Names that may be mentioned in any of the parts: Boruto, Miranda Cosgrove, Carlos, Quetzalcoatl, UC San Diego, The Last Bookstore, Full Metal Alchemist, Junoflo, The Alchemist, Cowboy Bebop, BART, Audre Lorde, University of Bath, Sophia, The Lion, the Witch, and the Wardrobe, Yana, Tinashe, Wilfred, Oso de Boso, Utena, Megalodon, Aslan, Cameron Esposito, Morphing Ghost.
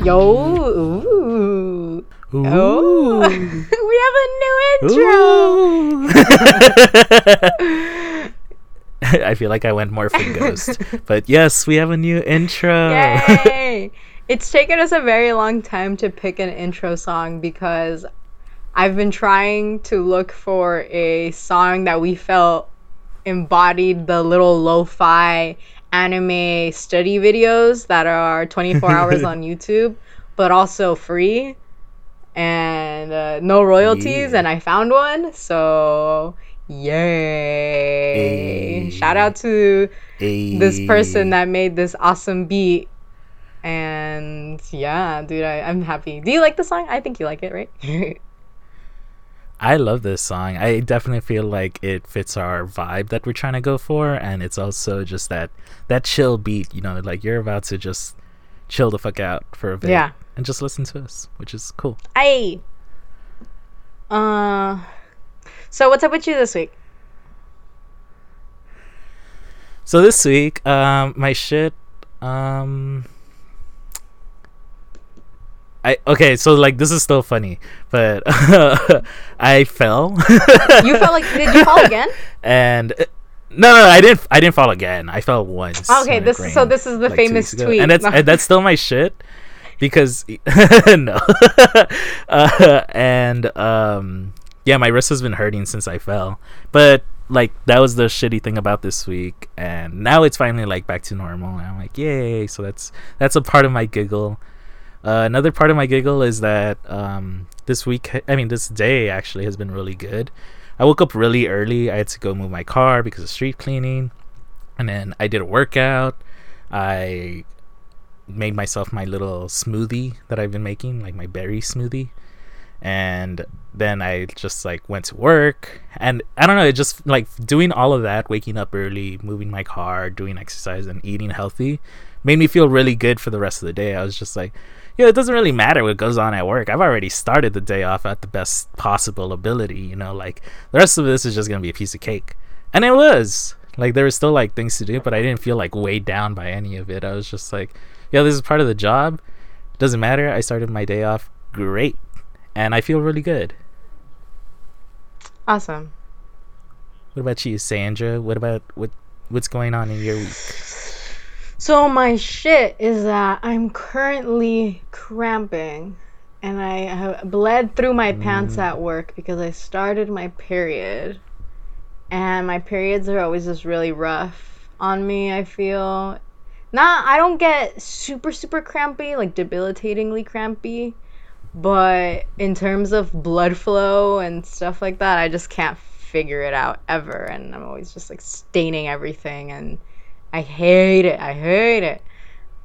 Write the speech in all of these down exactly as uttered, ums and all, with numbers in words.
Yo, ooh. Ooh. Oh, we have a new intro. I feel like I went Morphing Ghost, but yes, we have a new intro. Yay! It's taken us a very long time to pick an intro song because I've been trying to look for a song that we felt embodied the little lo-fi anime study videos that are twenty-four hours on YouTube, but also free and uh, no royalties, yeah. And I found one, so yay! Ay. Shout out to Ay. This person that made this awesome beat. And yeah, dude, I, I'm happy. Do you like the song? I think you like it, right? I love this song. I definitely feel like it fits our vibe that we're trying to go for, and it's also just that that chill beat, you know, like you're about to just chill the fuck out for a bit, yeah, and just listen to us, which is cool. Aye. Uh, so what's up with you this week? So this week, um, my shit, um. I, okay, so like this is still funny, but uh, I fell. You fell? Like, did you fall again? And uh, no, no, I didn't. I didn't fall again. I fell once. Okay, this rained, so this is the like famous tweet, and that's no. and that's still my shit because no, uh, and um, yeah, my wrist has been hurting since I fell, but like that was the shitty thing about this week, and now it's finally like back to normal, and I'm like, yay! So that's that's a part of my giggle. Uh, another part of my giggle is that um, this week, I mean, this day actually has been really good. I woke up really early. I had to go move my car because of street cleaning. And then I did a workout. I made myself my little smoothie that I've been making, like my berry smoothie. And then I just like went to work. And I don't know, it just like doing all of that, waking up early, moving my car, doing exercise and eating healthy made me feel really good for the rest of the day. I was just like, yeah, it doesn't really matter what goes on at work. I've already started the day off at the best possible ability, you know, like the rest of this is just gonna be a piece of cake. And it was like there was still like things to do, but I didn't feel like weighed down by any of it. I was just like, yeah, this is part of the job, it doesn't matter. I started my day off great and I feel really good. Awesome. What about you, Sandra? What about what what's going on in your week? So my shit is that I'm currently cramping and I have bled through my mm. pants at work because I started my period, and my periods are always just really rough on me. I feel not, I don't get super, super crampy, like debilitatingly crampy, but in terms of blood flow and stuff like that, I just can't figure it out ever. And I'm always just like staining everything, and I hate it. I hate it.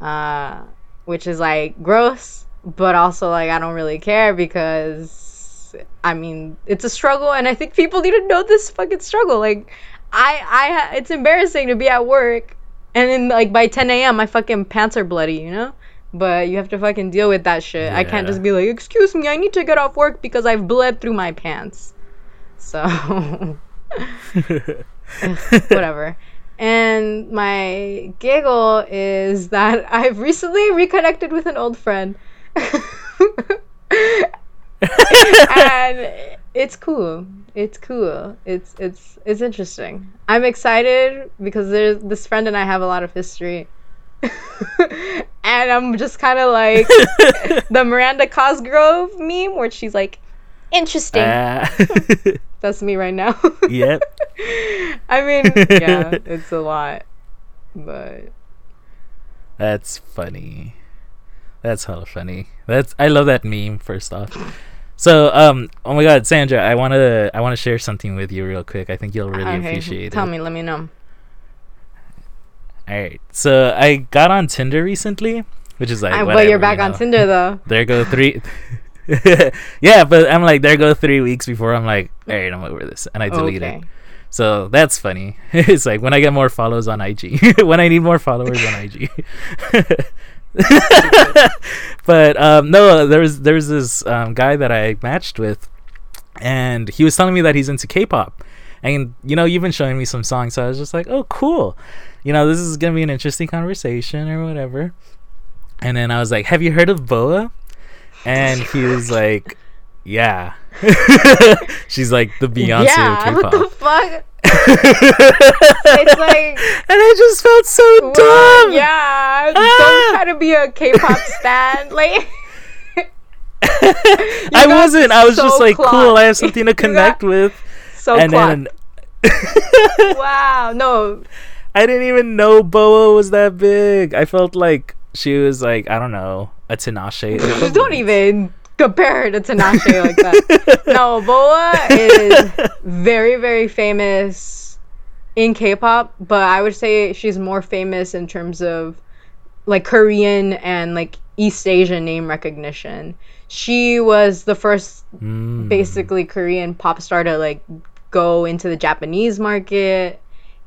Uh, which is like gross, but also like I don't really care because I mean, it's a struggle, and I think people need to know this fucking struggle. Like I I it's embarrassing to be at work and then like by ten a.m. my fucking pants are bloody, you know? But you have to fucking deal with that shit. Yeah. I can't just be like, "Excuse me, I need to get off work because I've bled through my pants." So whatever. And my giggle is that I've recently reconnected with an old friend. And it's cool. It's cool. It's it's it's interesting. I'm excited because there's this friend and I have a lot of history. And I'm just kind of like the Miranda Cosgrove meme where she's like, interesting. Uh. That's me right now. Yep. I mean, yeah, it's a lot, but that's funny. That's hella funny. That's I love that meme. First off, so um, oh my God, Sandra, I wanna I wanna share something with you real quick. I think you'll really okay. appreciate Tell it. Tell me, let me know. All right, so I got on Tinder recently, which is like. I, whatever, but you're back you know. on Tinder though. There go three. Yeah, but I'm like, there go three weeks before I'm like, all right, I'm over this, and I delete okay. it. So that's funny. It's like when I get more follows on I G, when I need more followers on I G. But um, no, there was there was this um, guy that I matched with, and he was telling me that he's into K-pop, And, you know, you've been showing me some songs, so I was just like, oh, cool. You know, this is going to be an interesting conversation or whatever. And then I was like, have you heard of BoA? And he was like, yeah. She's like the Beyonce yeah, of K-pop. What the fuck? It's like, and I just felt so well, dumb. Yeah, ah! Don't try to be a K-pop stan. Like, I wasn't. I was so just like, clocked. Cool. I have something to connect with. So and then, wow, no, I didn't even know BoA was that big. I felt like she was like, I don't know, a Tinashe. Don't even compare her to Tinashe like that. No, BoA is very, very famous in K-pop, but I would say she's more famous in terms of like Korean and like East Asian name recognition. She was the first mm. basically Korean pop star to like go into the Japanese market,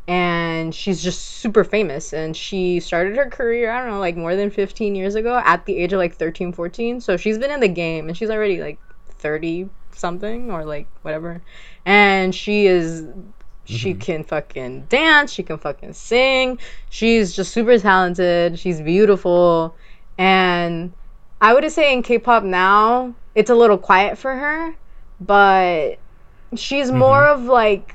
and she's just super famous, and she started her career, I don't know, like more than fifteen years ago at the age of like thirteen, fourteen, so she's been in the game and she's already like thirty something or like whatever, and she is mm-hmm. she can fucking dance, she can fucking sing, she's just super talented, she's beautiful. And I would say in K-pop now, it's a little quiet for her, but she's mm-hmm. more of like,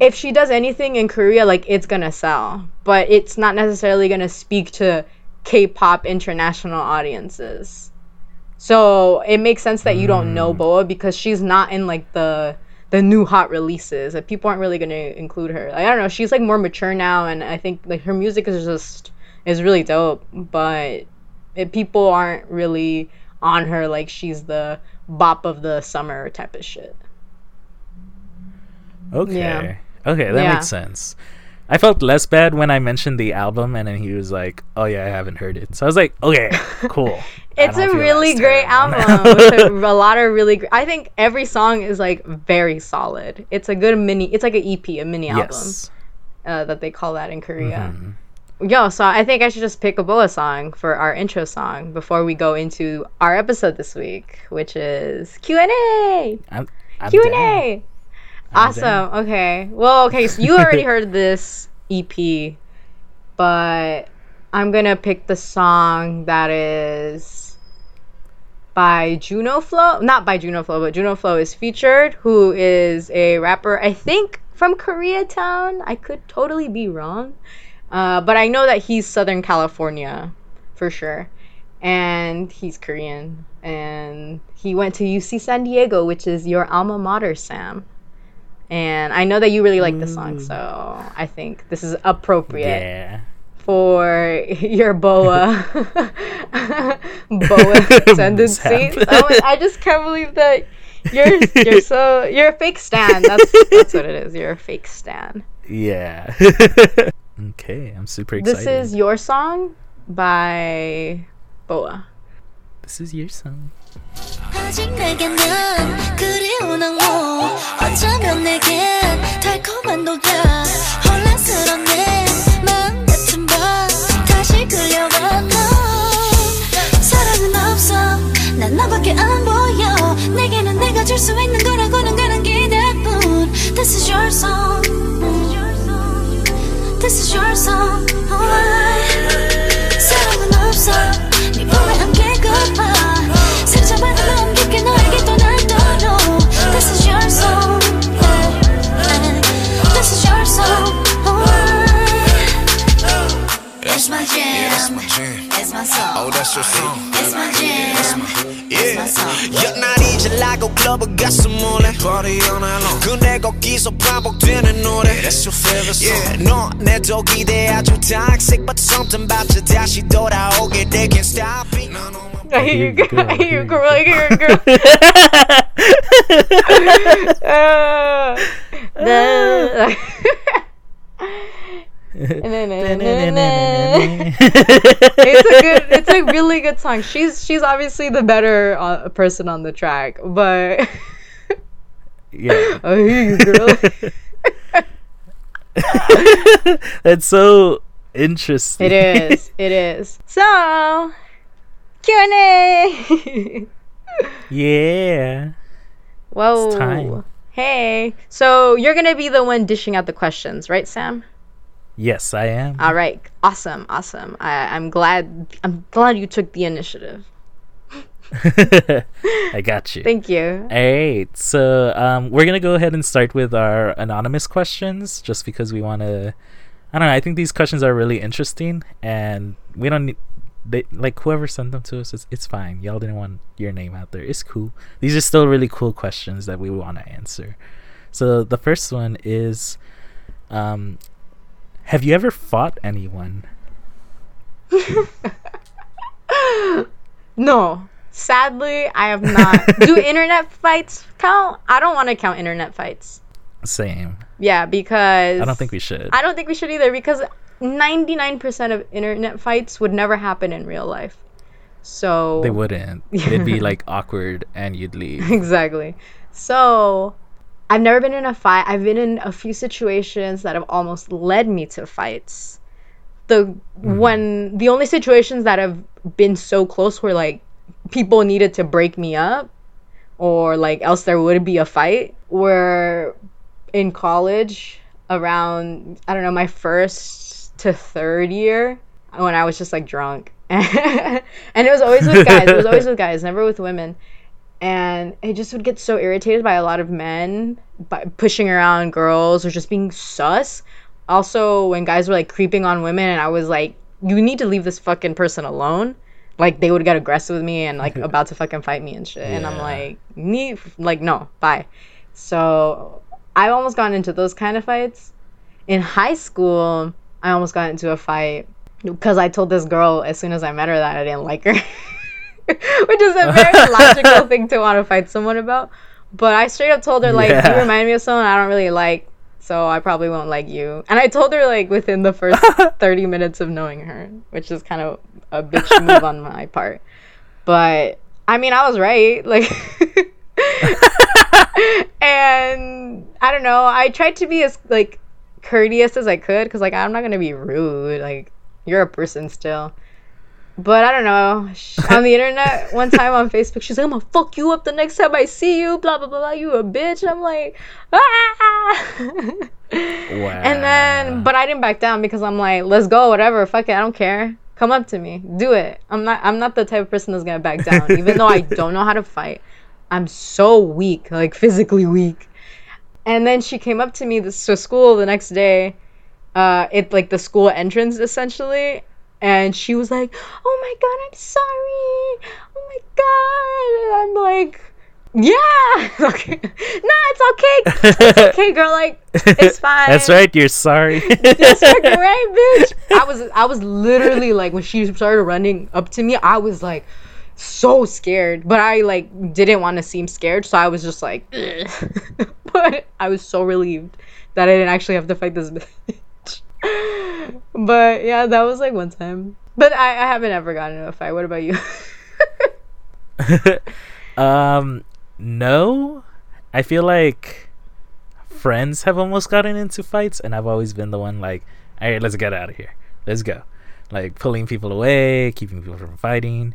if she does anything in Korea, like it's gonna sell, but it's not necessarily gonna speak to K-pop international audiences. So it makes sense that you mm. don't know BoA because she's not in like the the new hot releases. Like people aren't really gonna include her. Like, I don't know. She's like more mature now, and I think like her music is just is really dope, but it, people aren't really on her like she's the bop of the summer type of shit. Okay. Yeah. Okay, that yeah. makes sense. I felt less bad when I mentioned the album, and then he was like, oh yeah, I haven't heard it. So I was like, okay, cool. It's a really great album. With a, a lot of really great. I think every song is like very solid. It's a good mini, it's like an E P, a mini yes. album uh, that they call that in Korea. Mm-hmm. Yo, so I think I should just pick a BoA song for our intro song before we go into our episode this week, which is Q and A. I'm, I'm Q and A. Down. Awesome. Okay. Well, okay, so you already heard this E P, but I'm going to pick the song that is by Junoflo. Not by Junoflo, but Junoflo is featured, who is a rapper, I think, from Koreatown. I could totally be wrong, uh, but I know that he's Southern California for sure. And he's Korean. And he went to U C San Diego, which is your alma mater, Sam. And I know that you really like this song, so I think this is appropriate yeah. for your BoA BoA ascendancy. Oh, I just can't believe that you're you're so you're a fake stan. That's that's what it is. You're a fake stan. Yeah. Okay, I'm super excited. This is your song by BoA. This is your song. 아직 내겐 난 그리운 악몽 어쩌면 내겐 달콤한 독약 혼란스러운 내 마음 같은 밤 다시 끌려와 넌 사랑은 없어 난 너밖에 안 보여 내게는 내가 줄 수 있는 거라고는 가는 기대뿐 This is your song This is your song right. 사랑은 없어 네 봄에 함께 걷어 This is your song. This is your song. It's my jam. Yeah, that's my jam. It's my song. Oh, that's your song. It's my jam. It's my, yeah. It's my song. Yeah. 날 이제 라고 클럽을 갔어 몰래. Party all night long. 근데 거기서 반복되는 노래. That's your favorite song. Yeah. 너 내 독이 돼 아주 toxic, but something about you 다시 돌아오게 they can't stop it. I hear you, girl. Girl. I hear you, girl. I hear you, girl. It's a good. It's a really good song. She's she's obviously the better uh, person on the track, but yeah. I hear you, girl. That's so interesting. It is. It is. So. Q and A. Yeah. Whoa. It's time. Hey. So you're going to be the one dishing out the questions, right, Sam? Yes, I am. All right. Awesome. Awesome. I, I'm glad. I'm glad you took the initiative. I got you. Thank you. All right. So um, we're going to go ahead and start with our anonymous questions just because we want to. I don't know. I think these questions are really interesting and we don't need. They, like whoever sent them to us, it's, it's fine. Y'all didn't want your name out there. It's cool. These are still really cool questions that we want to answer. So the first one is, um, have you ever fought anyone? No. Sadly, I have not. Do internet fights count? I don't want to count internet fights. Same. Yeah, because... I don't think we should. I don't think we should either because... ninety-nine percent of internet fights would never happen in real life. So they wouldn't. It'd be like awkward and you'd leave. Exactly. So I've never been in a fight. I've been in a few situations that have almost led me to fights. The mm-hmm. one the only situations that have been so close were like people needed to break me up or like else there would be a fight were in college around, I don't know, my first to third year when I was just like drunk and it was always with guys it was always with guys never with women, and I just would get so irritated by a lot of men by pushing around girls or just being sus. Also when guys were like creeping on women and I was like, you need to leave this fucking person alone, like they would get aggressive with me and like about to fucking fight me and shit. Yeah. And I'm like me like no bye. So I've almost gotten into those kind of fights. In high school I almost got into a fight because I told this girl as soon as I met her that I didn't like her, which is a very logical thing to want to fight someone about. But I straight up told her, like, yeah. you remind me of someone I don't really like, so I probably won't like you. And I told her, like, within the first thirty minutes of knowing her, which is kind of a bitch move on my part. But, I mean, I was right. Like... and, I don't know, I tried to be as, like... courteous as I could because like I'm not gonna be rude, like you're a person still. But I don't know, she, on the internet one time on Facebook she's like, I'm gonna fuck you up the next time I see you, blah blah blah, you a bitch. And I'm like, ah! Wow. And then but I didn't back down because I'm like, let's go, whatever, fuck it, I don't care, come up to me, do it. I'm not I'm not the type of person that's gonna back down even though I don't know how to fight. I'm so weak, like physically weak. And then she came up to me to school the next day, uh, it like the school entrance essentially, and she was like, "Oh my god, I'm sorry! Oh my god!" And I'm like, "Yeah, no, it's okay, it's okay, girl. Like, it's fine." That's right, you're sorry. That's fucking right, bitch. I was, I was literally like, when she started running up to me, I was like, so scared, but I like didn't want to seem scared, so I was just like, but I was so relieved that I didn't actually have to fight this bitch. But yeah, that was like one time. But I, I haven't ever gotten into a fight. What about you? um, no, I feel like friends have almost gotten into fights, and I've always been the one like, all right, let's get out of here, let's go, like pulling people away, keeping people from fighting.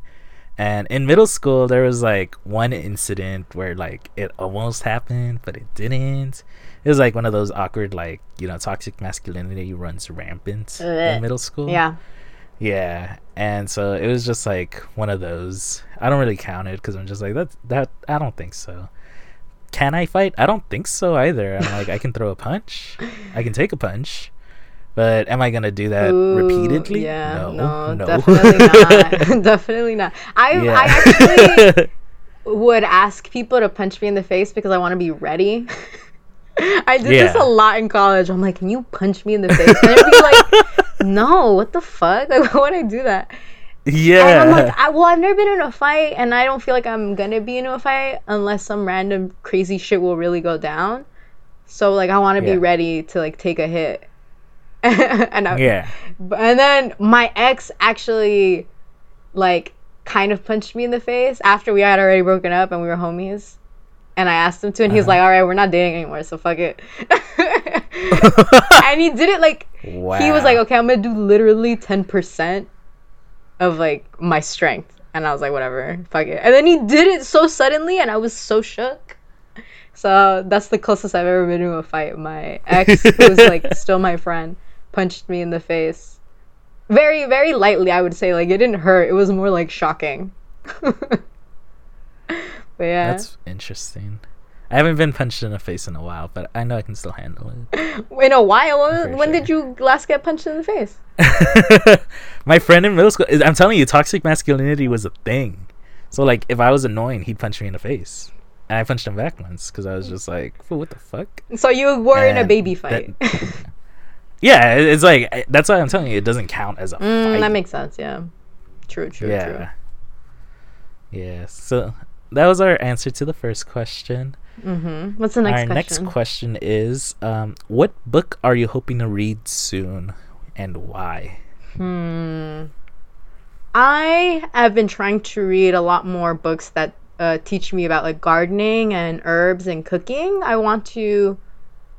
And in middle school, there was like one incident where like it almost happened, but it didn't. It was like one of those awkward, like, you know, toxic masculinity runs rampant uh, in middle school. Yeah. Yeah. And so it was just like one of those. I don't really count it because I'm just like, that, that, I don't think so. Can I fight? I don't think so either. I'm like, I can throw a punch. I can take a punch. But am I going to do that Ooh, repeatedly? Yeah, no, no, no. Definitely not. Definitely not. I, yeah. I actually would ask people to punch me in the face because I want to be ready. I did yeah. this a lot in college. I'm like, can you punch me in the face? And I'd be like, no, what the fuck? Like, why would I do that? Yeah. And I'm like, I, well, I've never been in a fight, and I don't feel like I'm going to be in a fight unless some random crazy shit will really go down. So, like, I want to yeah. be ready to, like, take a hit. and I, yeah and then my ex actually like kind of punched me in the face after we had already broken up and we were homies, and I asked him to, and uh-huh. he was like, all right, we're not dating anymore, so fuck it. And he did it like wow. he was like, okay, I'm gonna do literally ten percent of like my strength, and I was like, whatever, fuck it. And then he did it so suddenly and I was so shook. So that's the closest I've ever been to a fight. My ex, who's like still my friend, punched me in the face. Very, very lightly, I would say. Like, it didn't hurt. It was more like shocking. But yeah. That's interesting. I haven't been punched in the face in a while, but I know I can still handle it. In a while? When sure. did you last get punched in the face? My friend in middle school. I'm telling you, toxic masculinity was a thing. So, like, if I was annoying, he'd punch me in the face. And I punched him back once because I was just like, what the fuck? So you were and in a baby fight. That, yeah, it's like, that's why I'm telling you, it doesn't count as a mm, fight. That makes sense, yeah. True, true, yeah. true. Yeah, so that was our answer to the first question. Mm-hmm. What's the next Our question? Our next question is, um, what book are you hoping to read soon, and why? Hmm. I have been trying to read a lot more books that uh, teach me about like gardening and herbs and cooking. I want to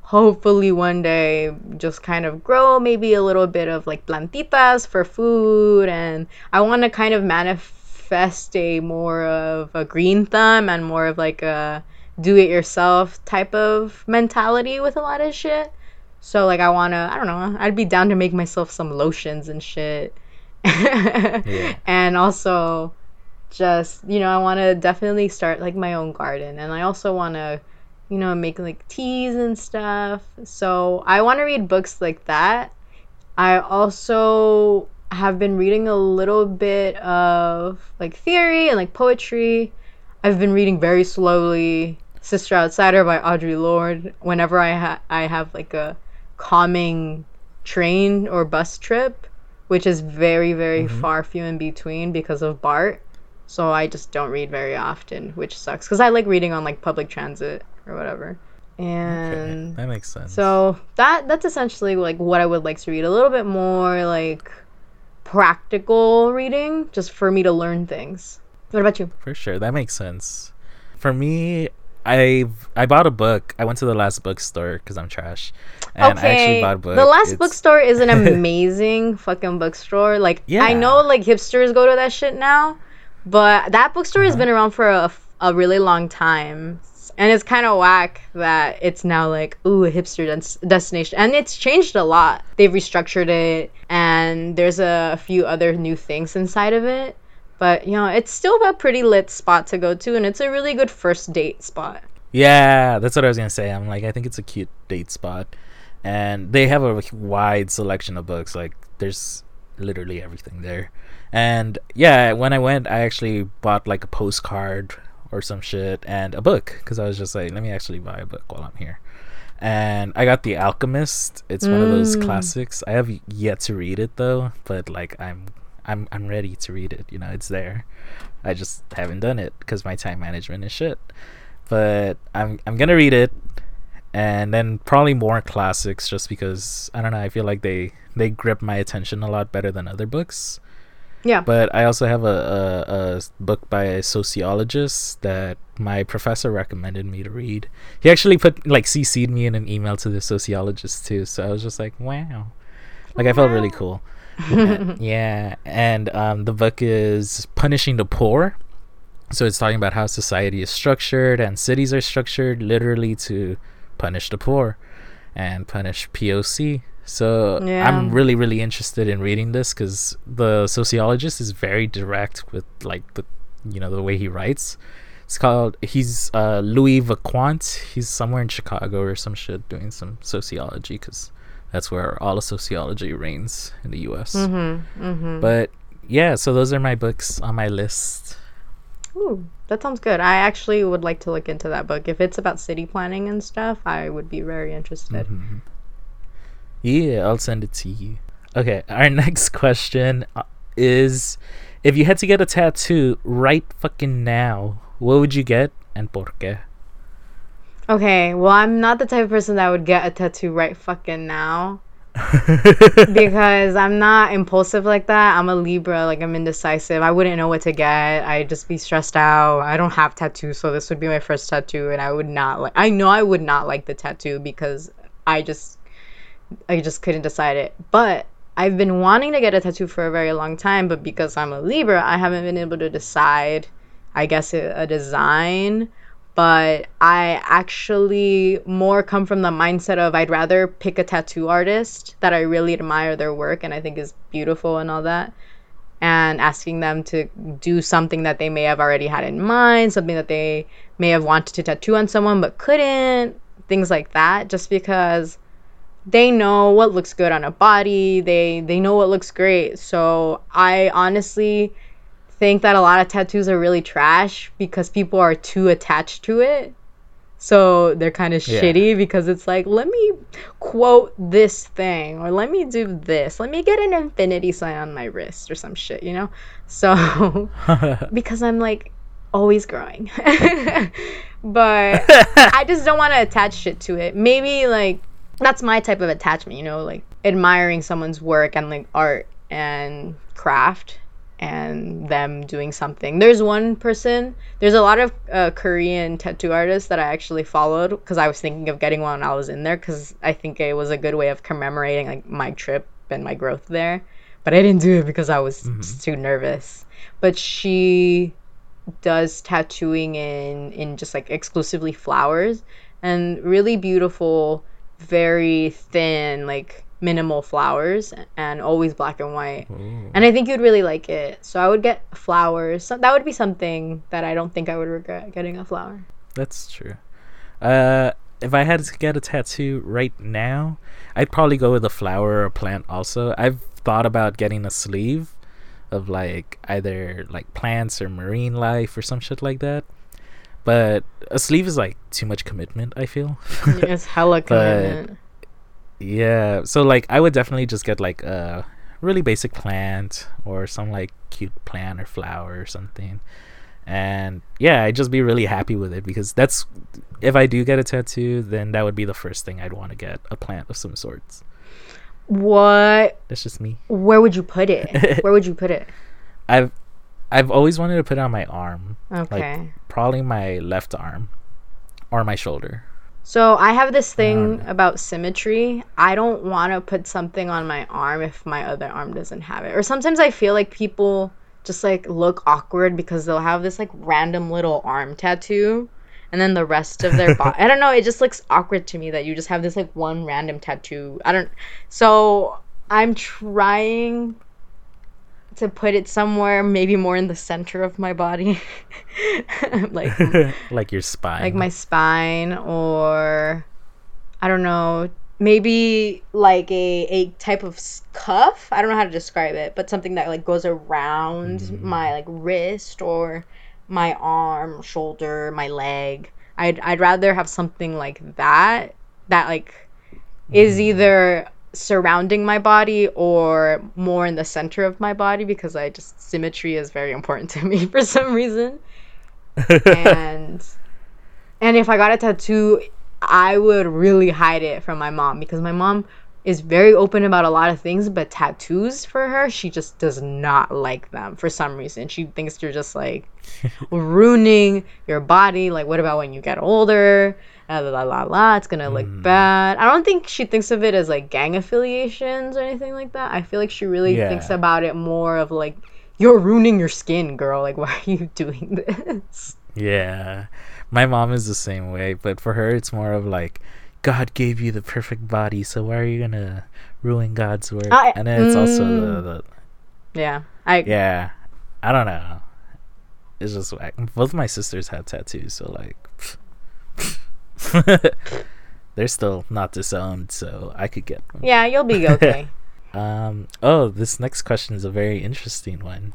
hopefully one day just kind of grow maybe a little bit of like plantitas for food, and I want to kind of manifest a more of a green thumb and more of like a do-it-yourself type of mentality with a lot of shit. So like I wanna, I don't know, I'd be down to make myself some lotions and shit. Yeah. And also just, you know, I wanna definitely start like my own garden, and I also wanna, you know, make like teas and stuff. So I wanna read books like that. I also have been reading a little bit of like theory and like poetry. I've been reading very slowly Sister Outsider by Audre Lorde whenever I ha- I have like a calming train or bus trip, which is very, very mm-hmm. far few in between because of BART. So I just don't read very often, which sucks because I like reading on like public transit or whatever. And okay, that makes sense. So that that's essentially like what I would like to read. A little bit more like practical reading just for me to learn things. What about you? For sure, that makes sense. For me, I I bought a book. I went to the Last Bookstore because I'm trash, and okay. I actually bought a book. The Last it's... Bookstore is an amazing fucking bookstore. Like yeah. I know, like hipsters go to that shit now, but that bookstore uh-huh. has been around for a, a really long time, and it's kind of whack that it's now like ooh a hipster des- destination, and it's changed a lot. They've restructured it, and there's a, a few other new things inside of it. But, you know, it's still a pretty lit spot to go to, and it's a really good first date spot. Yeah, that's what I was going to say. I'm like, I think it's a cute date spot. And they have a wide selection of books. Like, there's literally everything there. And, yeah, when I went, I actually bought, like, a postcard or some shit and a book. Because I was just like, let me actually buy a book while I'm here. And I got The Alchemist. It's mm. one of those classics. I have yet to read it, though. But, like, I'm... I'm I'm ready to read it, you know, it's there. I just haven't done it because my time management is shit. But I'm I'm gonna read it, and then probably more classics just because I don't know, I feel like they, they grip my attention a lot better than other books. Yeah. But I also have a, a, a book by a sociologist that my professor recommended me to read. He actually put like C C'd me in an email to the sociologist too, so I was just like, wow. Like wow. I felt really cool. and, yeah and um the book is Punishing the Poor, so it's talking about how society is structured and cities are structured literally to punish the poor and punish P O C. So yeah. I'm really really interested in reading this because the sociologist is very direct with like the you know the way he writes. It's called he's uh Louis Vaquant. He's somewhere in Chicago or some shit doing some sociology because that's where all of sociology reigns in the U S. Mm-hmm, mm-hmm. But yeah, so those are my books on my list. Ooh, that sounds good. I actually would like to look into that book. If it's about city planning and stuff, I would be very interested. Mm-hmm. Yeah, I'll send it to you. Okay, our next question is, if you had to get a tattoo right fucking now, what would you get and por qué? Okay, well, I'm not the type of person that would get a tattoo right fucking now because I'm not impulsive like that. I'm a Libra, like I'm indecisive. I wouldn't know what to get. I'd just be stressed out. I don't have tattoos, so this would be my first tattoo, and I would not like. I know I would not like the tattoo because I just, I just couldn't decide it. But I've been wanting to get a tattoo for a very long time, but because I'm a Libra, I haven't been able to decide. I guess a, a design. but I actually more come from the mindset of I'd rather pick a tattoo artist that I really admire their work and I think is beautiful and all that, and asking them to do something that they may have already had in mind, something that they may have wanted to tattoo on someone but couldn't, things like that, just because they know what looks good on a body, they they know what looks great. So I honestly think that a lot of tattoos are really trash because people are too attached to it. So they're kind of yeah. shitty because it's like, let me quote this thing, or let me do this, let me get an infinity sign on my wrist or some shit, you know? So because I'm like always growing. But I just don't want to attach shit to it. Maybe like that's my type of attachment, you know, like admiring someone's work and like art and craft and them doing something. There's one person, there's a lot of uh, Korean tattoo artists that I actually followed because I was thinking of getting one when I was in there because I think it was a good way of commemorating like my trip and my growth there, but I didn't do it because I was mm-hmm. too nervous. But she does tattooing in in just like exclusively flowers, and really beautiful, very thin, like minimal flowers, and always black and white. Ooh. And I think you'd really like it. So I would get flowers. So that would be something that I don't think I would regret, getting a flower. That's true. Uh, if I had to get a tattoo right now, I'd probably go with a flower or a plant also. I've thought about getting a sleeve of like either like plants or marine life or some shit like that. But a sleeve is like too much commitment, I feel. Yeah, it's hella commitment. But yeah, so like I would definitely just get like a really basic plant or some like cute plant or flower or something, and yeah, I'd just be really happy with it because that's, if I do get a tattoo, then that would be the first thing I'd want to get, a plant of some sorts. What? That's just me. Where would you put it? Where would you put it? I've I've always wanted to put it on my arm. Okay. Like probably my left arm or my shoulder. So I have this thing about symmetry. I don't want to put something on my arm if my other arm doesn't have it. Or sometimes I feel like people just like look awkward because they'll have this like random little arm tattoo and then the rest of their body. I don't know. It just looks awkward to me that you just have this like one random tattoo. I don't. So I'm trying to put it somewhere maybe more in the center of my body. Like like your spine, like my spine, or I don't know, maybe like a a type of cuff. I don't know how to describe it, but something that like goes around mm. my like wrist or my arm, shoulder, my leg. I'd, I'd rather have something like that that like mm. is either surrounding my body or more in the center of my body, because I just, symmetry is very important to me for some reason. and and if I got a tattoo, I would really hide it from my mom, because my mom is very open about a lot of things, but tattoos, for her, she just does not like them for some reason. She thinks you're just like ruining your body, like what about when you get older, la la la, it's gonna look mm. bad. I don't think she thinks of it as like gang affiliations or anything like that. I feel like she really yeah. thinks about it more of like, you're ruining your skin, girl, like why are you doing this? Yeah, my mom is the same way, but for her it's more of like, God gave you the perfect body, so why are you gonna ruin God's work? I, and then it's mm, also the, the, yeah I yeah I don't know, it's just like both my sisters have tattoos, so like they're still not disowned, so I could get one. Yeah, you'll be okay. um oh this next question is a very interesting one.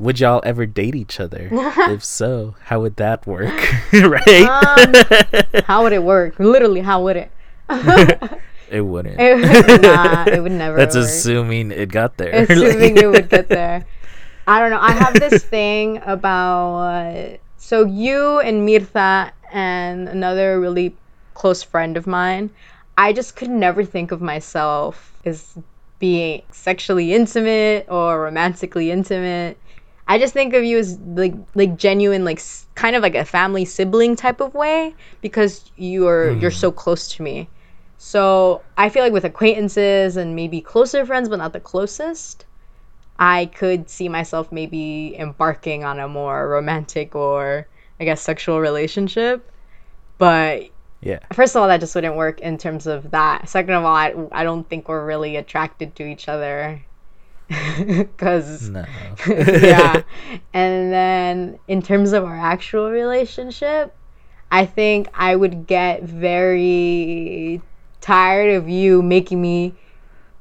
Would y'all ever date each other? If so, how would that work? Right? Um, how would it work? Literally, how would it? It wouldn't. It, nah, it would never. That's work. Assuming it got there. Assuming it would get there. I don't know. I have this thing about... Uh, so you and Mirtha and another really close friend of mine, I just could never think of myself as being sexually intimate or romantically intimate. I just think of you as like like genuine, like s- kind of like a family sibling type of way, because you're mm. you're so close to me. So I feel like with acquaintances and maybe closer friends, but not the closest, I could see myself maybe embarking on a more romantic or I guess, sexual relationship. But yeah, first of all, that just wouldn't work in terms of that. Second of all, I, I don't think we're really attracted to each other. Because no. Yeah. And then in terms of our actual relationship, I think I would get very tired of you making me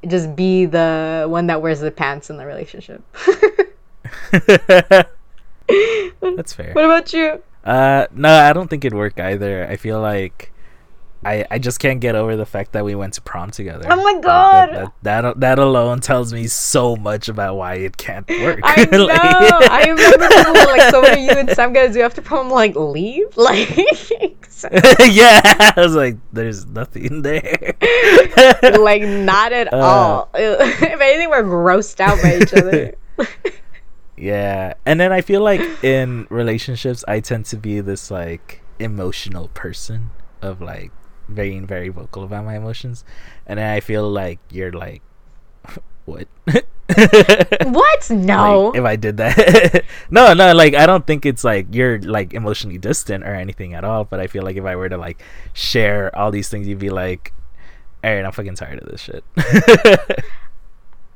just be the one that wears the pants in the relationship. That's fair. What about you? Uh, no, I don't think it'd work either. I feel like I I just can't get over the fact that we went to prom together. Oh my god! Uh, that, that that that alone tells me so much about why it can't work. I know. Like, I remember people were like, so what are you and Sam guys do after prom? I'm like, leave? Like, yeah. I was like, there's nothing there. Like, not at uh, all. If anything, we're grossed out by each other. Yeah, and then I feel like in relationships, I tend to be this like emotional person of like. Very, very vocal about my emotions, and I feel like you're like, what? What? No. Like, if I did that, no, no. Like I don't think it's like you're like emotionally distant or anything at all. But I feel like if I were to like share all these things, you'd be like, all right, I'm fucking tired of this shit.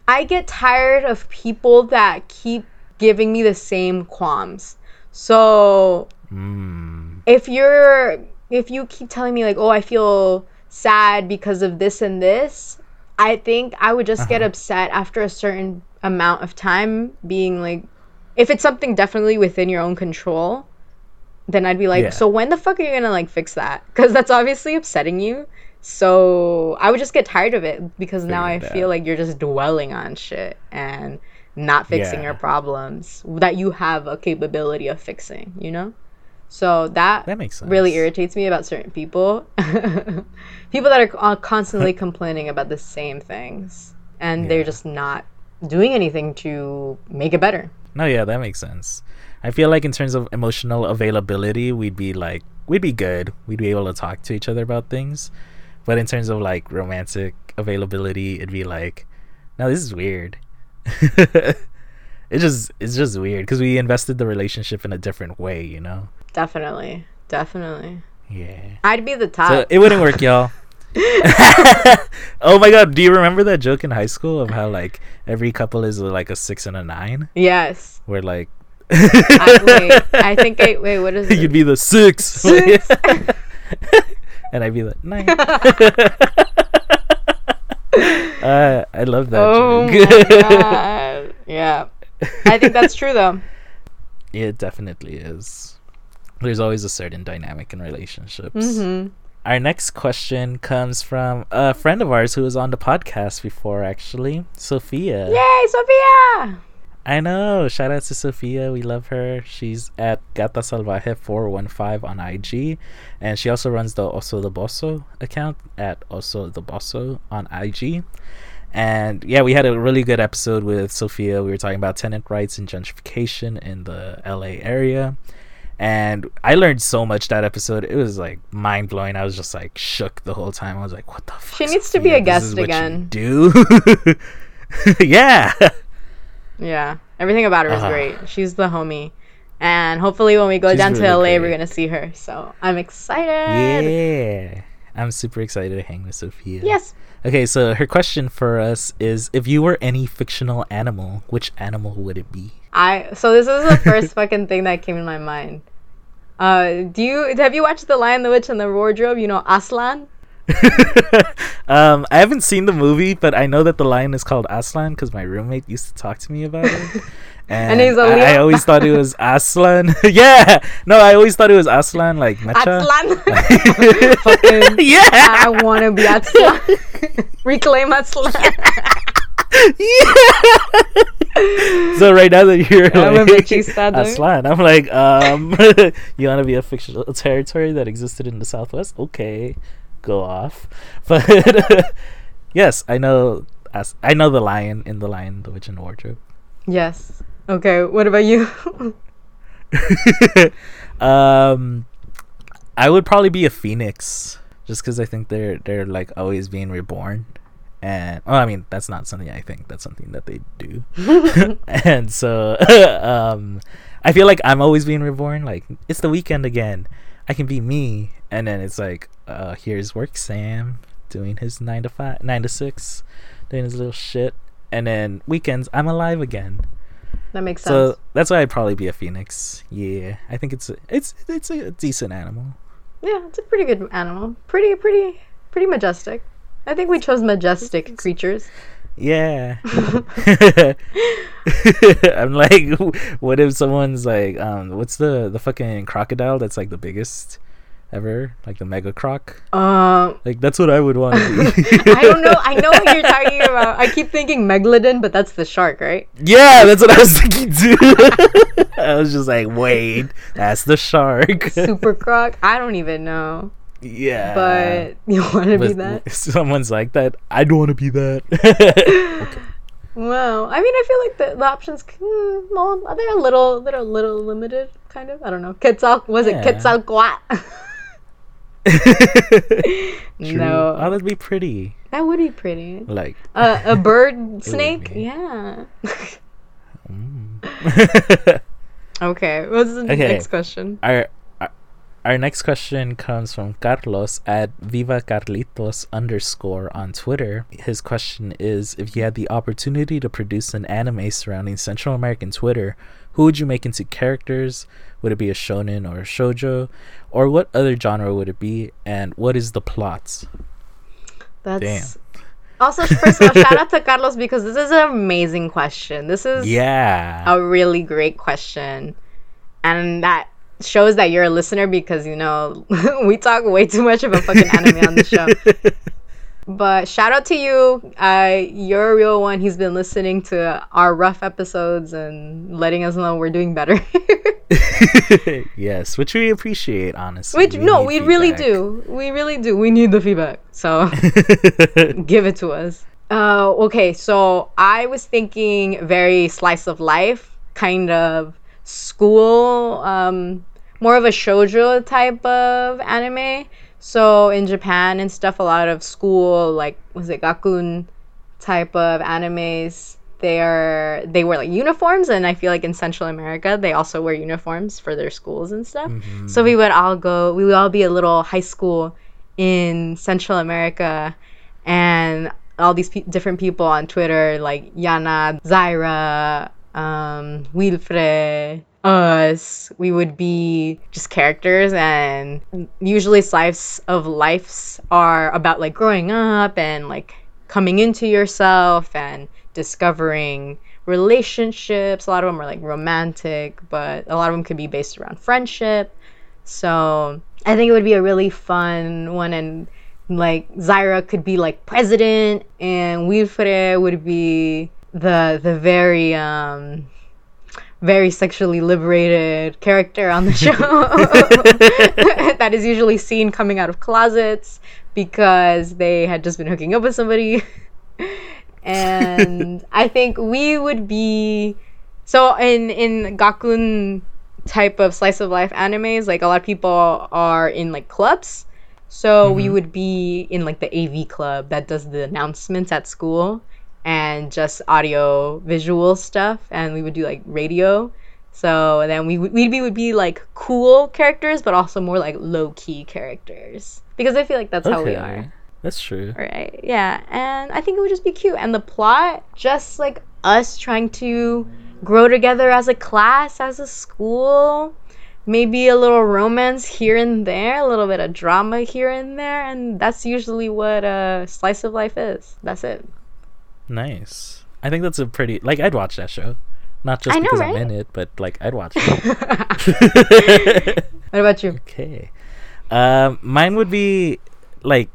I get tired of people that keep giving me the same qualms. So mm. if you're If you keep telling me like, oh, I feel sad because of this and this, I think I would just uh-huh. get upset after a certain amount of time being like, if it's something definitely within your own control, then I'd be like, yeah. So when the fuck are you gonna like fix that? Because that's obviously upsetting you. So I would just get tired of it because Figured now I that. feel like you're just dwelling on shit and not fixing yeah. your problems that you have a capability of fixing, you know? So that, that makes sense. Really irritates me about certain people. People that are constantly complaining about the same things. And yeah. they're just not doing anything to make it better. No, yeah, that makes sense. I feel like in terms of emotional availability, we'd be like, we'd be good. We'd be able to talk to each other about things. But in terms of like romantic availability, it'd be like, no, this is weird. It just it's just weird because we invested the relationship in a different way, you know? Definitely. Definitely. Yeah. I'd be the top. So it wouldn't work, y'all. Oh my god, do you remember that joke in high school of how like every couple is like a six and a nine? Yes. We're like I, wait, I think I wait, what is it? You'd be the six. six. And I'd be the nine. uh, I love that oh joke. My god. Yeah. I think that's true though. It definitely is. There's always a certain dynamic in relationships. Mm-hmm. Our next question comes from a friend of ours who was on the podcast before, actually, Sophia. Yay, Sophia! I know. Shout out to Sophia. We love her. She's at Gata Salvaje four one five on I G, and she also runs the Oso de Boso account at Oso de Boso on I G. And yeah, we had a really good episode with Sophia. We were talking about tenant rights and gentrification in the L A area. And I learned so much that episode. It was like mind blowing. I was just like shook the whole time. I was like, what the fuck? She needs Sophia? to be a guest again. Do Yeah. Yeah. Everything about her is uh, great. She's the homie. And hopefully when we go down really to L A, great. we're gonna see her. So I'm excited. Yeah. I'm super excited to hang with Sophia. Yes. Okay, so her question for us is, if you were any fictional animal, which animal would it be? I so this is the first fucking thing that came in my mind. Uh, do you have you watched The Lion, the Witch, and the Wardrobe? You know Aslan. um, I haven't seen the movie, but I know that the lion is called Aslan because my roommate used to talk to me about it. And, and he's a I, I always thought it was Aslan. yeah, no, I always thought it was Aslan, like Mecha. Aslan. Fucking, yeah, I want to be Aslan. Reclaim Aslan. Yeah. So right now that you're I'm like a bitchista, Aslan, I'm like, um, you want to be a fictional territory that existed in the Southwest? Okay. Go off, but uh, yes, I know. As I know, the lion in the Lion, the Witch, and the Wardrobe. Yes. Okay. What about you? um, I would probably be a phoenix, just because I think they're they're like always being reborn, And well, I mean, that's not something I think. That's something that they do. And so um, I feel like I'm always being reborn. Like, it's the weekend again. I can be me. And then it's like, uh, here's work Sam doing his nine to five, nine to six, doing his little shit. And then weekends, I'm alive again. That makes sense. So that's why I'd probably be a phoenix. Yeah, I think it's a, it's it's a decent animal. Yeah, it's a pretty good animal. Pretty pretty pretty majestic. I think we chose majestic creatures. Yeah. I'm like, what if someone's like, um, what's the, the fucking crocodile that's like the biggest ever? Like the mega croc? Um, like that's what I would want to be. I don't know. I know what you're talking about. I keep thinking megalodon, but that's the shark, right? Yeah, that's what I was thinking too. I was just like, wait, that's the shark. Super croc? I don't even know. Yeah, but you want to be that. If someone's like that, I don't want to be that. Okay. Well, I mean, I feel like the, the options mm, well, are they a little, they're a little limited, kind of. I don't know. Quetzal was yeah. it Quetzalcoatl? No, oh, that'd be pretty. That would be pretty. Like uh, a bird snake, yeah. mm. Okay, what's the okay. next question? Our Our next question comes from Carlos at Viva Carlitos underscore on Twitter. His question is, if you had the opportunity to produce an anime surrounding Central American Twitter, who would you make into characters? Would it be a shonen or a shoujo? Or what other genre would it be? And what is the plot? That's... Damn. Also, first of all, shout out to Carlos because this is an amazing question. This is yeah. a really great question. And that shows that you're a listener because, you know, we talk way too much about fucking anime on the show. But shout out to you. Uh, you're a real one. He's been listening to our rough episodes and letting us know we're doing better. Yes, which we appreciate, honestly. Which, we no, we feedback. really do. We really do. We need the feedback. So give it to us. Uh, okay, so I was thinking very slice of life, kind of school, um, more of a shoujo type of anime. So in Japan and stuff, a lot of school, like, was it Gakun type of animes, they are they wear like uniforms, and I feel like in Central America they also wear uniforms for their schools and stuff. Mm-hmm. So we would all go we would all be a little high school in Central America, and all these pe- different people on Twitter like Yana, Zaira, um Wilfred, us, we would be just characters, and usually slices of lives are about like growing up and like coming into yourself and discovering relationships. A lot of them are like romantic, but a lot of them could be based around friendship. So I think it would be a really fun one, and like Zaira could be like president, and Wilfred would be the the very um very sexually liberated character on the show that is usually seen coming out of closets because they had just been hooking up with somebody. And I think we would be so in in Gakun type of slice of life animes, like a lot of people are in like clubs, so mm-hmm. we would be in like the A V club that does the announcements at school and just audio visual stuff, and we would do like radio. So then we would we be would be like cool characters, but also more like low-key characters, because I feel like that's okay. how we are. That's true, right? Yeah. And I think it would just be cute. And the plot, just like us trying to grow together as a class, as a school, maybe a little romance here and there, a little bit of drama here and there, and that's usually what a slice of life is. That's it. Nice. I think that's a pretty, like, I'd watch that show, not just I know, because right? I'm in it, but like I'd watch it. What about you? Okay, um mine would be like,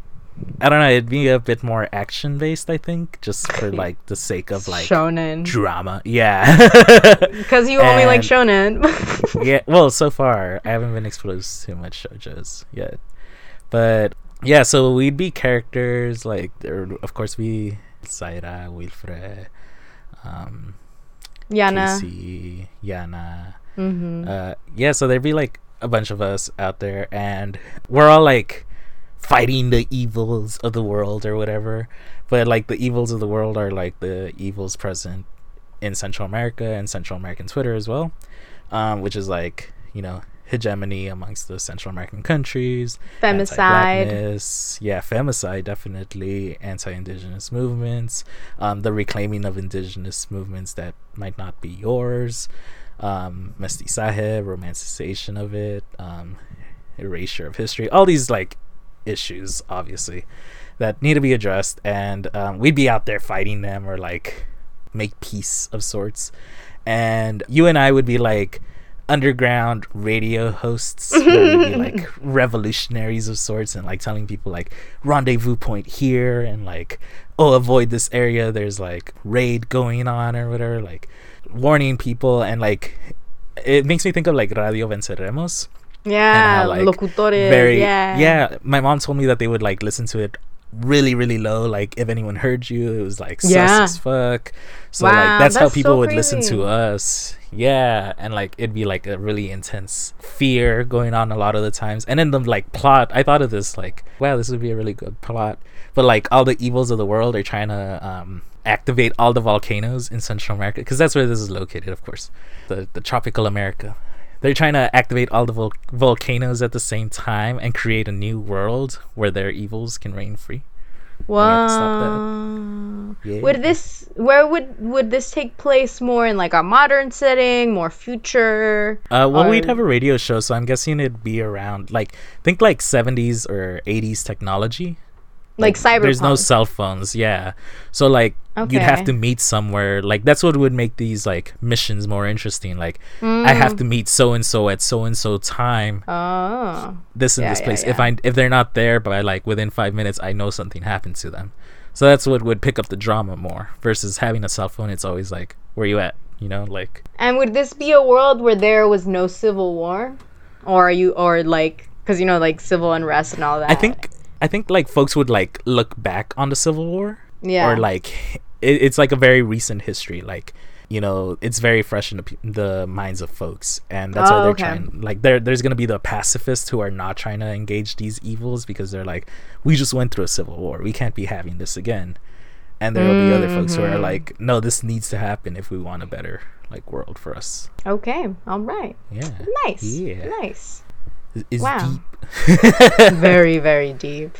I don't know, it'd be a bit more action based, I think, just for like the sake of like shonen drama. Yeah, because you and, only like shonen. Yeah, well, so far I haven't been exposed to much shoujos yet, but yeah, so we'd be characters like, of course we Zaira, Wilfred, um, Yana. Casey, Yana. Mm-hmm. Uh, yeah, so there'd be like a bunch of us out there, and we're all like fighting the evils of the world or whatever. But like the evils of the world are like the evils present in Central America and Central American Twitter as well, um, which is like, you know, hegemony amongst the Central American countries, femicide, yeah, femicide, definitely anti-indigenous movements, um, the reclaiming of indigenous movements that might not be yours, um, mestizaje, romanticization of it, um, erasure of history, all these like issues obviously that need to be addressed, and um, we'd be out there fighting them or like make peace of sorts, and you and I would be like underground radio hosts where we'd be like revolutionaries of sorts and like telling people like rendezvous point here and like, oh, avoid this area, there's like raid going on or whatever, like warning people. And like it makes me think of like Radio Venceremos. Yeah, how, like, locutores, very, yeah. Yeah, my mom told me that they would like listen to it really, really low. Like if anyone heard you, it was like yeah. sus as fuck. So wow, like that's, that's how people so would listen to us. Yeah, and like it'd be like a really intense fear going on a lot of the times. And then the like plot, I thought of this like, wow, this would be a really good plot. But like all the evils of the world are trying to um, activate all the volcanoes in Central America, because that's where this is located, of course, the the tropical America. They're trying to activate all the vol- volcanoes at the same time and create a new world where their evils can reign free. Wow. Yeah. Would this where would would this take place? More in like a modern setting, more future? Uh, well, or... we'd have a radio show, so I'm guessing it'd be around like think like seventies or eighties technology. Like, like cyberpunk. There's no cell phones, yeah. So like okay. you'd have to meet somewhere. Like that's what would make these like missions more interesting. Like mm. I have to meet so and so at so and so time. Oh. This and yeah, this place. Yeah, yeah. If I if they're not there by like within five minutes, I know something happened to them. So that's what would pick up the drama more versus having a cell phone. It's always like, where you at? You know, like. And would this be a world where there was no civil war, or are you or like because you know like civil unrest and all that? I think. I think like folks would like look back on the Civil War, yeah, or like it, it's like a very recent history, like, you know, it's very fresh in the, the minds of folks, and that's oh, why they're okay. trying like there there's gonna be the pacifists who are not trying to engage these evils because they're like, we just went through a civil war, we can't be having this again. And there will mm-hmm. be other folks who are like, no, this needs to happen if we want a better like world for us. Okay, all right, yeah, nice, yeah, nice. Is wow. deep. Very, very deep.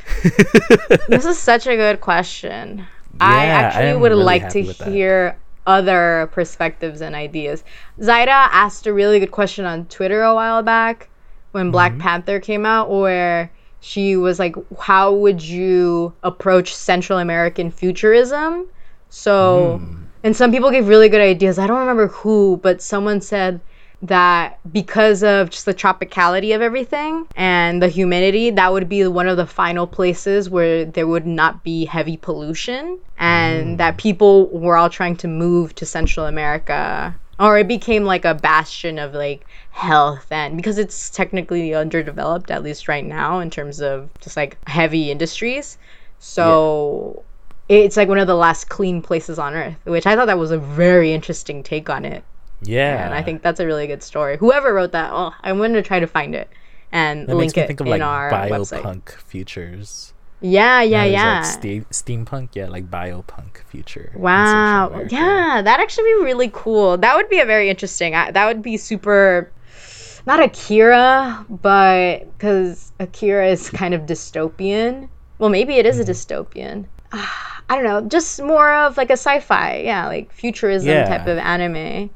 This is such a good question. Yeah, I actually I would really like to hear that. Other perspectives and ideas. Zaira asked a really good question on Twitter a while back when Black mm-hmm. Panther came out, where she was like, how would you approach Central American futurism? So, mm. and some people gave really good ideas. I don't remember who, but someone said that because of just the tropicality of everything and the humidity, that would be one of the final places where there would not be heavy pollution, and mm. that people were all trying to move to Central America, or it became like a bastion of like health, and because it's technically underdeveloped, at least right now, in terms of just like heavy industries. So yeah. it's like one of the last clean places on earth, which I thought that was a very interesting take on it. Yeah, and I think that's a really good story. Whoever wrote that, oh, I'm going to try to find it and that link it think of in like our website. Biopunk futures. Yeah, yeah, yeah. Like ste- steampunk, yeah, like biopunk future. Wow, yeah, that'd actually be really cool. That would be a very interesting. I, that would be super. Not Akira, but because Akira is kind of dystopian. Well, maybe it is mm. a dystopian. I don't know. Just more of like a sci-fi, yeah, like futurism yeah. type of anime.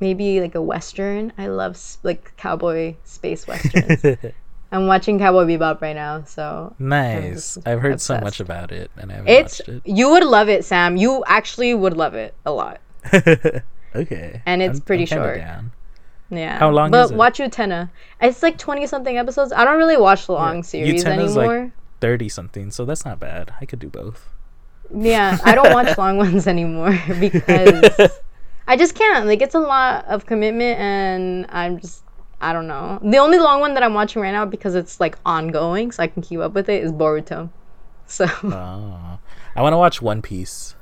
Maybe like a western. I love like cowboy space westerns. I'm watching Cowboy Bebop right now, so nice. I've heard obsessed. so much about it, and I haven't it's, watched it. You would love it, Sam. You actually would love it a lot. Okay. And it's I'm, pretty I'm short. Down. Yeah. How long? But is it? Watch Utena. It's like twenty something episodes. I don't really watch long yeah. series Utena's anymore. Like thirty something, so that's not bad. I could do both. Yeah, I don't watch long ones anymore because. I just can't. Like, it's a lot of commitment, and I'm just, I don't know. The only long one that I'm watching right now, because it's, like, ongoing, so I can keep up with it, is Boruto. So. Oh. I want to watch One Piece.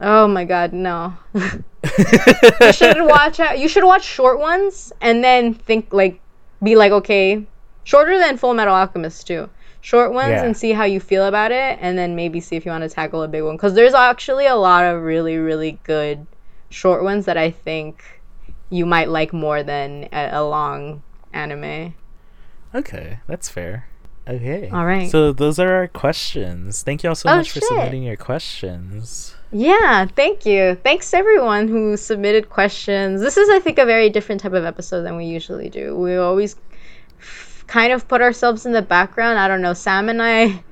Oh, my God, no. You should watch uh, You should watch short ones, and then think, like, be like, okay, shorter than Full Metal Alchemist, too. short ones yeah. and see how you feel about it, and then maybe see if you want to tackle a big one, because there's actually a lot of really, really good short ones that I think you might like more than a, a long anime. Okay, that's fair. Okay. All right. So those are our questions. Thank you all so oh, much for shit. submitting your questions. Yeah, thank you. Thanks to everyone who submitted questions. This is, I think, a very different type of episode than we usually do. We always f- kind of put ourselves in the background. I don't know, Sam and I,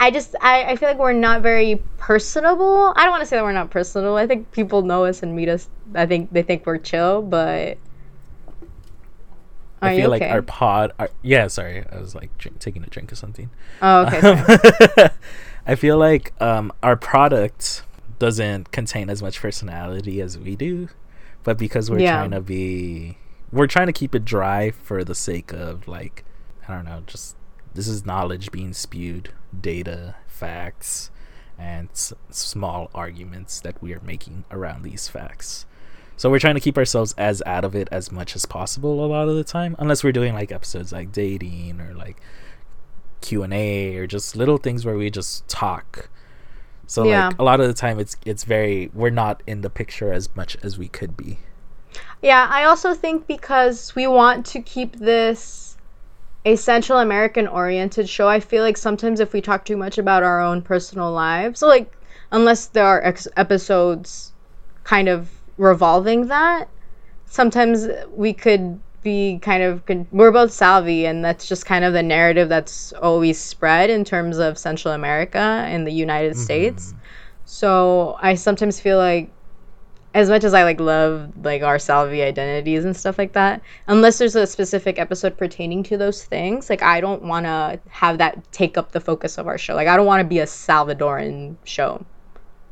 I just, I, I feel like we're not very personable. I don't want to say that we're not personable. I think people know us and meet us. I think they think we're chill, but... Are I feel you okay? like our pod... Our, yeah, sorry. I was like drink, taking a drink or something. Oh, okay. Um, I feel like um, our product doesn't contain as much personality as we do, but because we're yeah. trying to be... We're trying to keep it dry for the sake of, like, I don't know, just... This is knowledge being spewed, data, facts, and s- small arguments that we are making around these facts. So we're trying to keep ourselves as out of it as much as possible a lot of the time, unless we're doing like episodes like dating or like Q and A or just little things where we just talk. So yeah. like a lot of the time it's it's very, we're not in the picture as much as we could be. Yeah, I also think because we want to keep this a Central American oriented show, I feel like sometimes if we talk too much about our own personal lives, so like unless there are ex- episodes kind of revolving that, sometimes we could be kind of con- we're both Salvi, and that's just kind of the narrative that's always spread in terms of Central America and the United mm-hmm. States. So I sometimes feel like, as much as I like love like our Salvi identities and stuff like that, unless there's a specific episode pertaining to those things, like I don't want to have that take up the focus of our show. Like I don't want to be a Salvadoran show.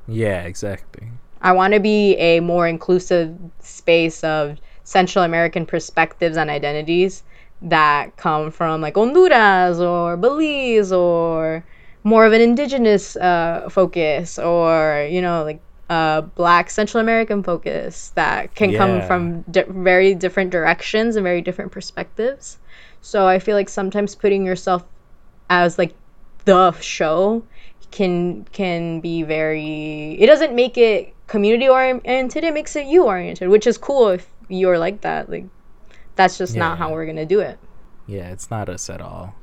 Yeah, exactly. I want to be a more inclusive space of Central American perspectives and identities that come from like Honduras or Belize, or more of an indigenous uh, focus, or, you know, like a uh, Black Central American focus that can yeah. come from di- very different directions and very different perspectives. So I feel like sometimes putting yourself as like the show can can be very, it doesn't make it community oriented, it makes it you oriented, which is cool if you're like that. Like that's just yeah. not how we're gonna do it. Yeah, it's not us at all.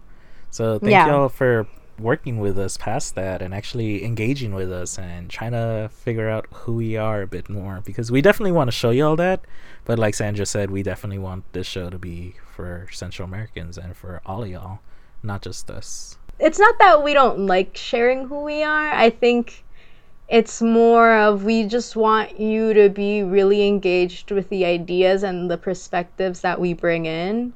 So thank yeah. y'all for working with us past that and actually engaging with us and trying to figure out who we are a bit more, because we definitely want to show you all that, but like Sandra said, we definitely want this show to be for Central Americans and for all of y'all, not just us. It's not that we don't like sharing who we are. I think it's more of we just want you to be really engaged with the ideas and the perspectives that we bring in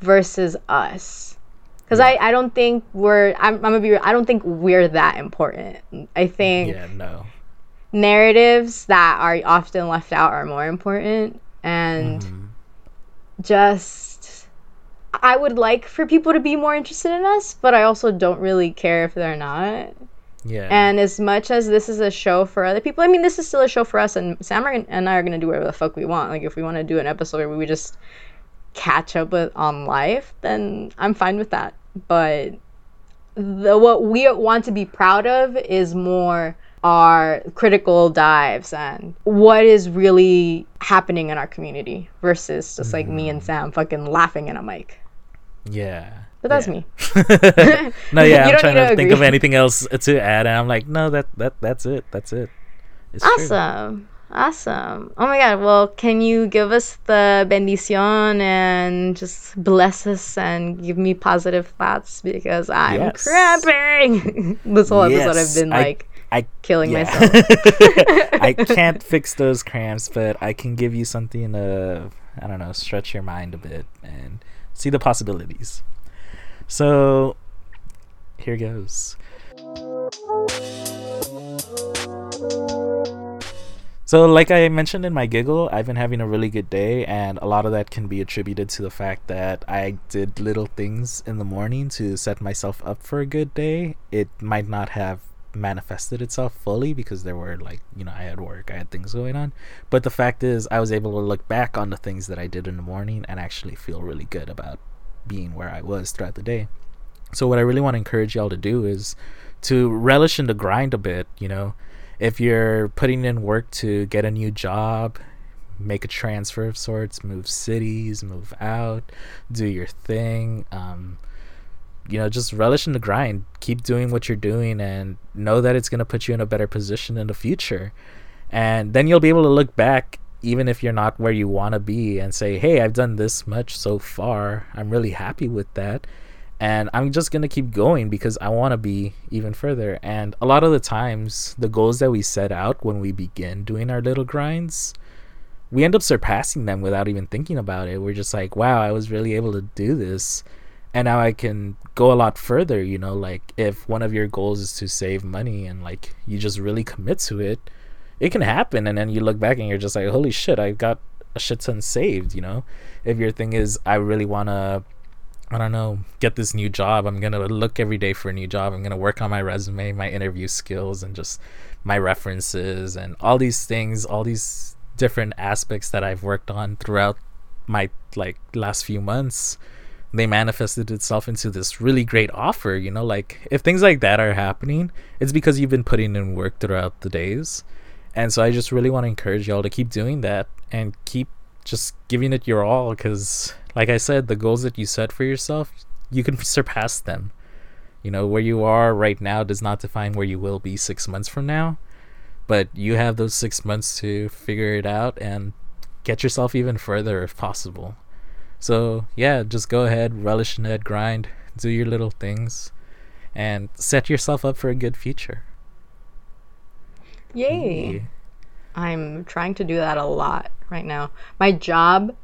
versus us. Because yeah. I, I don't think we're... I'm, I'm gonna be, I don't think we're that important. I think yeah, no. narratives that are often left out are more important. And mm-hmm. just... I would like for people to be more interested in us, but I also don't really care if they're not. Yeah. And as much as this is a show for other people, I mean, this is still a show for us, and Sam and I are going to do whatever the fuck we want. Like, if we want to do an episode where we just catch up with, on life, then I'm fine with that. But the, what we want to be proud of is more our critical dives and what is really happening in our community versus just like mm. me and Sam fucking laughing in a mic. Yeah. But that's yeah. me. No, yeah, I'm trying to, to think of anything else to add, and I'm like, no, that that that's it. That's it. It's awesome. True. Awesome. Oh my god. Well, can you give us the bendición and just bless us and give me positive thoughts, because I'm yes. cramping. This whole yes, episode I've been like I, I, killing yeah. myself. I can't fix those cramps, but I can give you something to, I don't know, stretch your mind a bit and see the possibilities. So here goes. So like I mentioned in my giggle, I've been having a really good day, and a lot of that can be attributed to the fact that I did little things in the morning to set myself up for a good day. It might not have manifested itself fully because there were, like, you know, I had work, I had things going on, but the fact is I was able to look back on the things that I did in the morning and actually feel really good about being where I was throughout the day. So what I really want to encourage y'all to do is to relish in the grind a bit. You know, if you're putting in work to get a new job, make a transfer of sorts, move cities, move out, do your thing, um you know, just relish in the grind, keep doing what you're doing, and know that it's going to put you in a better position in the future. And then you'll be able to look back, even if you're not where you want to be, and say, hey, I've done this much so far, I'm really happy with that, and I'm just going to keep going because I want to be even further. And a lot of the times, the goals that we set out when we begin doing our little grinds, we end up surpassing them without even thinking about it. We're just like, wow, I was really able to do this, and now I can go a lot further. You know, like if one of your goals is to save money and like you just really commit to it, it can happen. And then you look back and you're just like, holy shit, I got a shit ton saved. You know, if your thing is, I really want to, I don't know, get this new job, I'm going to look every day for a new job, I'm going to work on my resume, my interview skills, and just my references and all these things, all these different aspects that I've worked on throughout my like last few months, they manifested itself into this really great offer. You know, like if things like that are happening, it's because you've been putting in work throughout the days. And so I just really want to encourage y'all to keep doing that and keep just giving it your all, because like I said, the goals that you set for yourself, you can surpass them. You know, where you are right now does not define where you will be six months from now, but you have those six months to figure it out and get yourself even further if possible. So yeah, just go ahead, relish in that grind, do your little things, and set yourself up for a good future. Yay! Yeah. I'm trying to do that a lot right now. My job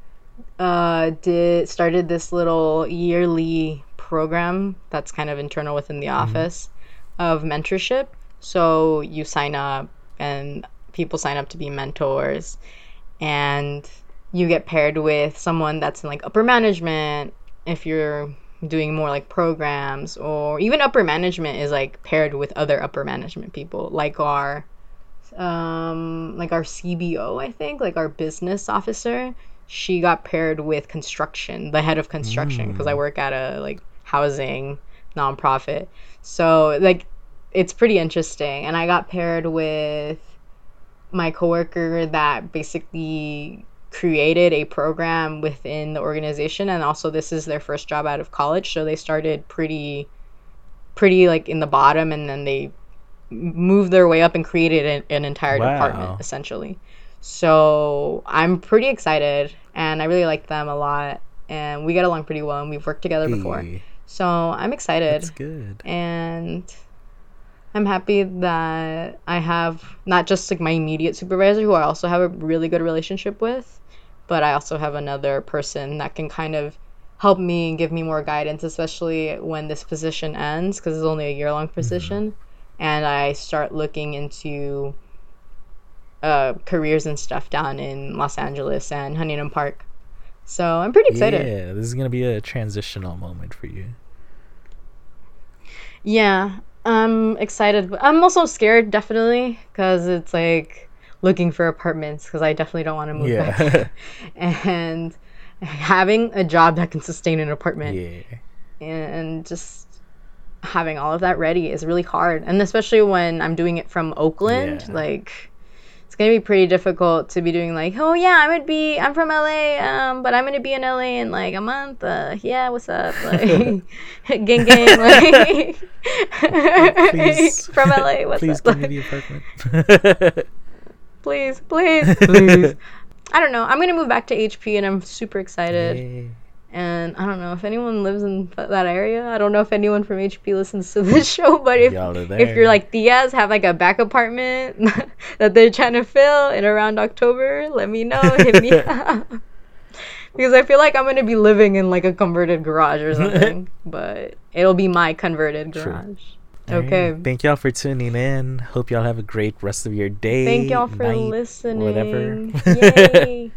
uh, did started this little yearly program that's kind of internal within the mm-hmm. office of mentorship. So you sign up, and people sign up to be mentors, and you get paired with someone that's in like upper management if you're doing more like programs, or even upper management is like paired with other upper management people, like our um like our C B O, I think, like our business officer. She got paired with construction, the head of construction, because mm. I work at a like housing nonprofit. So like it's pretty interesting. And I got paired with my coworker that basically created a program within the organization, and also this is their first job out of college, so they started pretty pretty like in the bottom, and then they moved their way up and created an, an entire wow. department essentially. So I'm pretty excited, and I really like them a lot, and we get along pretty well, and we've worked together hey. before, so I'm excited. That's good. And I'm happy that I have not just like my immediate supervisor, who I also have a really good relationship with, but I also have another person that can kind of help me and give me more guidance, especially when this position ends, because it's only a year-long position, mm-hmm. and I start looking into uh, careers and stuff down in Los Angeles and Huntington Park. So I'm pretty excited. Yeah, this is going to be a transitional moment for you. Yeah. I'm excited, but I'm also scared, definitely, because it's like looking for apartments, because I definitely don't want to move yeah. back. And having a job that can sustain an apartment yeah. and just having all of that ready is really hard. And especially when I'm doing it from Oakland, yeah. like it's going to be pretty difficult to be doing like, oh yeah, I'm going to be, I'm from L A, um, but I'm going to be in L A in like a month. Uh, yeah, what's up? Like, gang gang, like... Please. From L A, what's please up? Give like, me the apartment. please, please, please. I don't know. I'm gonna move back to H P, and I'm super excited. Yay. And I don't know if anyone lives in that area. I don't know if anyone from H P listens to this show, but if if you're like Diaz, have like a back apartment that they're trying to fill in around October, let me know. Hit me up. Because I feel like I'm going to be living in like a converted garage or something. But it'll be my converted garage. True. Okay. Right. Thank y'all for tuning in. Hope y'all have a great rest of your day. Thank y'all for night, listening. Whatever. Yay.